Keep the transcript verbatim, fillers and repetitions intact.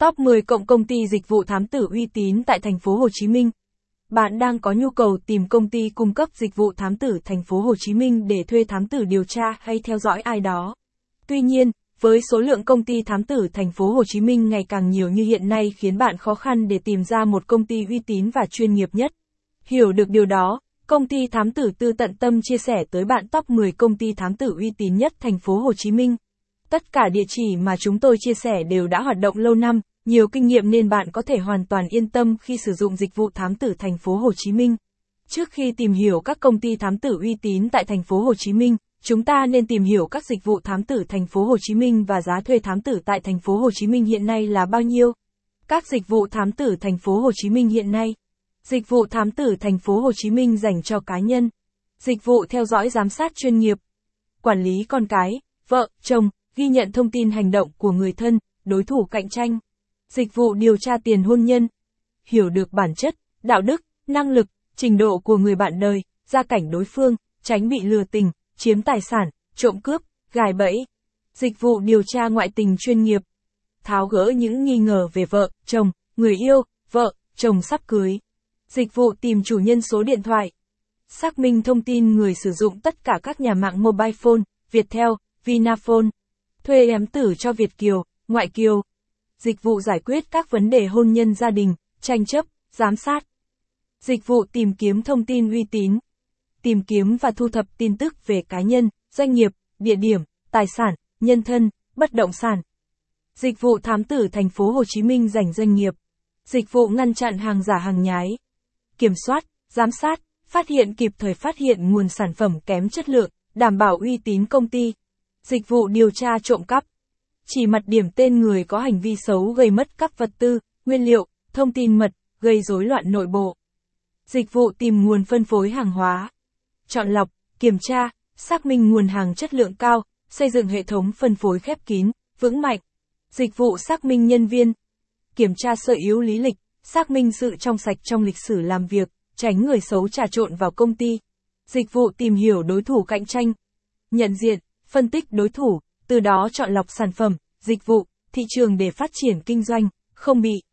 Top mười cộng công ty dịch vụ thám tử uy tín tại thành phố Hồ Chí Minh. Bạn đang có nhu cầu tìm công ty cung cấp dịch vụ thám tử thành phố Hồ Chí Minh để thuê thám tử điều tra hay theo dõi ai đó. Tuy nhiên, với số lượng công ty thám tử thành phố Hồ Chí Minh ngày càng nhiều như hiện nay khiến bạn khó khăn để tìm ra một công ty uy tín và chuyên nghiệp nhất. Hiểu được điều đó, công ty thám tử Tư Tận Tâm chia sẻ tới bạn top mười công ty thám tử uy tín nhất thành phố Hồ Chí Minh. Tất cả địa chỉ mà chúng tôi chia sẻ đều đã hoạt động lâu năm, nhiều kinh nghiệm nên bạn có thể hoàn toàn yên tâm khi sử dụng dịch vụ thám tử thành phố Hồ Chí Minh. Trước khi tìm hiểu các công ty thám tử uy tín tại thành phố Hồ Chí Minh, chúng ta nên tìm hiểu các dịch vụ thám tử thành phố Hồ Chí Minh và giá thuê thám tử tại thành phố Hồ Chí Minh hiện nay là bao nhiêu. Các dịch vụ thám tử thành phố Hồ Chí Minh hiện nay. Dịch vụ thám tử thành phố Hồ Chí Minh dành cho cá nhân. Dịch vụ theo dõi giám sát chuyên nghiệp. Quản lý con cái, vợ, chồng, ghi nhận thông tin hành động của người thân, đối thủ cạnh tranh. Dịch vụ điều tra tiền hôn nhân. Hiểu được bản chất, đạo đức, năng lực, trình độ của người bạn đời, gia cảnh đối phương, tránh bị lừa tình, chiếm tài sản, trộm cướp, gài bẫy. Dịch vụ điều tra ngoại tình chuyên nghiệp. Tháo gỡ những nghi ngờ về vợ, chồng, người yêu, vợ, chồng sắp cưới. Dịch vụ tìm chủ nhân số điện thoại. Xác minh thông tin người sử dụng tất cả các nhà mạng mobile phone, Viettel, Vinaphone. Thuê ém tử cho Việt kiều, ngoại kiều. Dịch vụ giải quyết các vấn đề hôn nhân gia đình, tranh chấp, giám sát. Dịch vụ tìm kiếm thông tin uy tín. Tìm kiếm và thu thập tin tức về cá nhân, doanh nghiệp, địa điểm, tài sản, nhân thân, bất động sản. Dịch vụ thám tử thành phố Hồ Chí Minh dành doanh nghiệp. Dịch vụ ngăn chặn hàng giả hàng nhái. Kiểm soát, giám sát, phát hiện kịp thời phát hiện nguồn sản phẩm kém chất lượng, đảm bảo uy tín công ty. Dịch vụ điều tra trộm cắp. Chỉ mặt điểm tên người có hành vi xấu gây mất các vật tư, nguyên liệu, thông tin mật, gây rối loạn nội bộ. Dịch vụ tìm nguồn phân phối hàng hóa. Chọn lọc, kiểm tra, xác minh nguồn hàng chất lượng cao, xây dựng hệ thống phân phối khép kín, vững mạnh. Dịch vụ xác minh nhân viên. Kiểm tra sơ yếu lý lịch, xác minh sự trong sạch trong lịch sử làm việc, tránh người xấu trà trộn vào công ty. Dịch vụ tìm hiểu đối thủ cạnh tranh. Nhận diện, phân tích đối thủ, từ đó chọn lọc sản phẩm, dịch vụ, thị trường để phát triển kinh doanh, không bị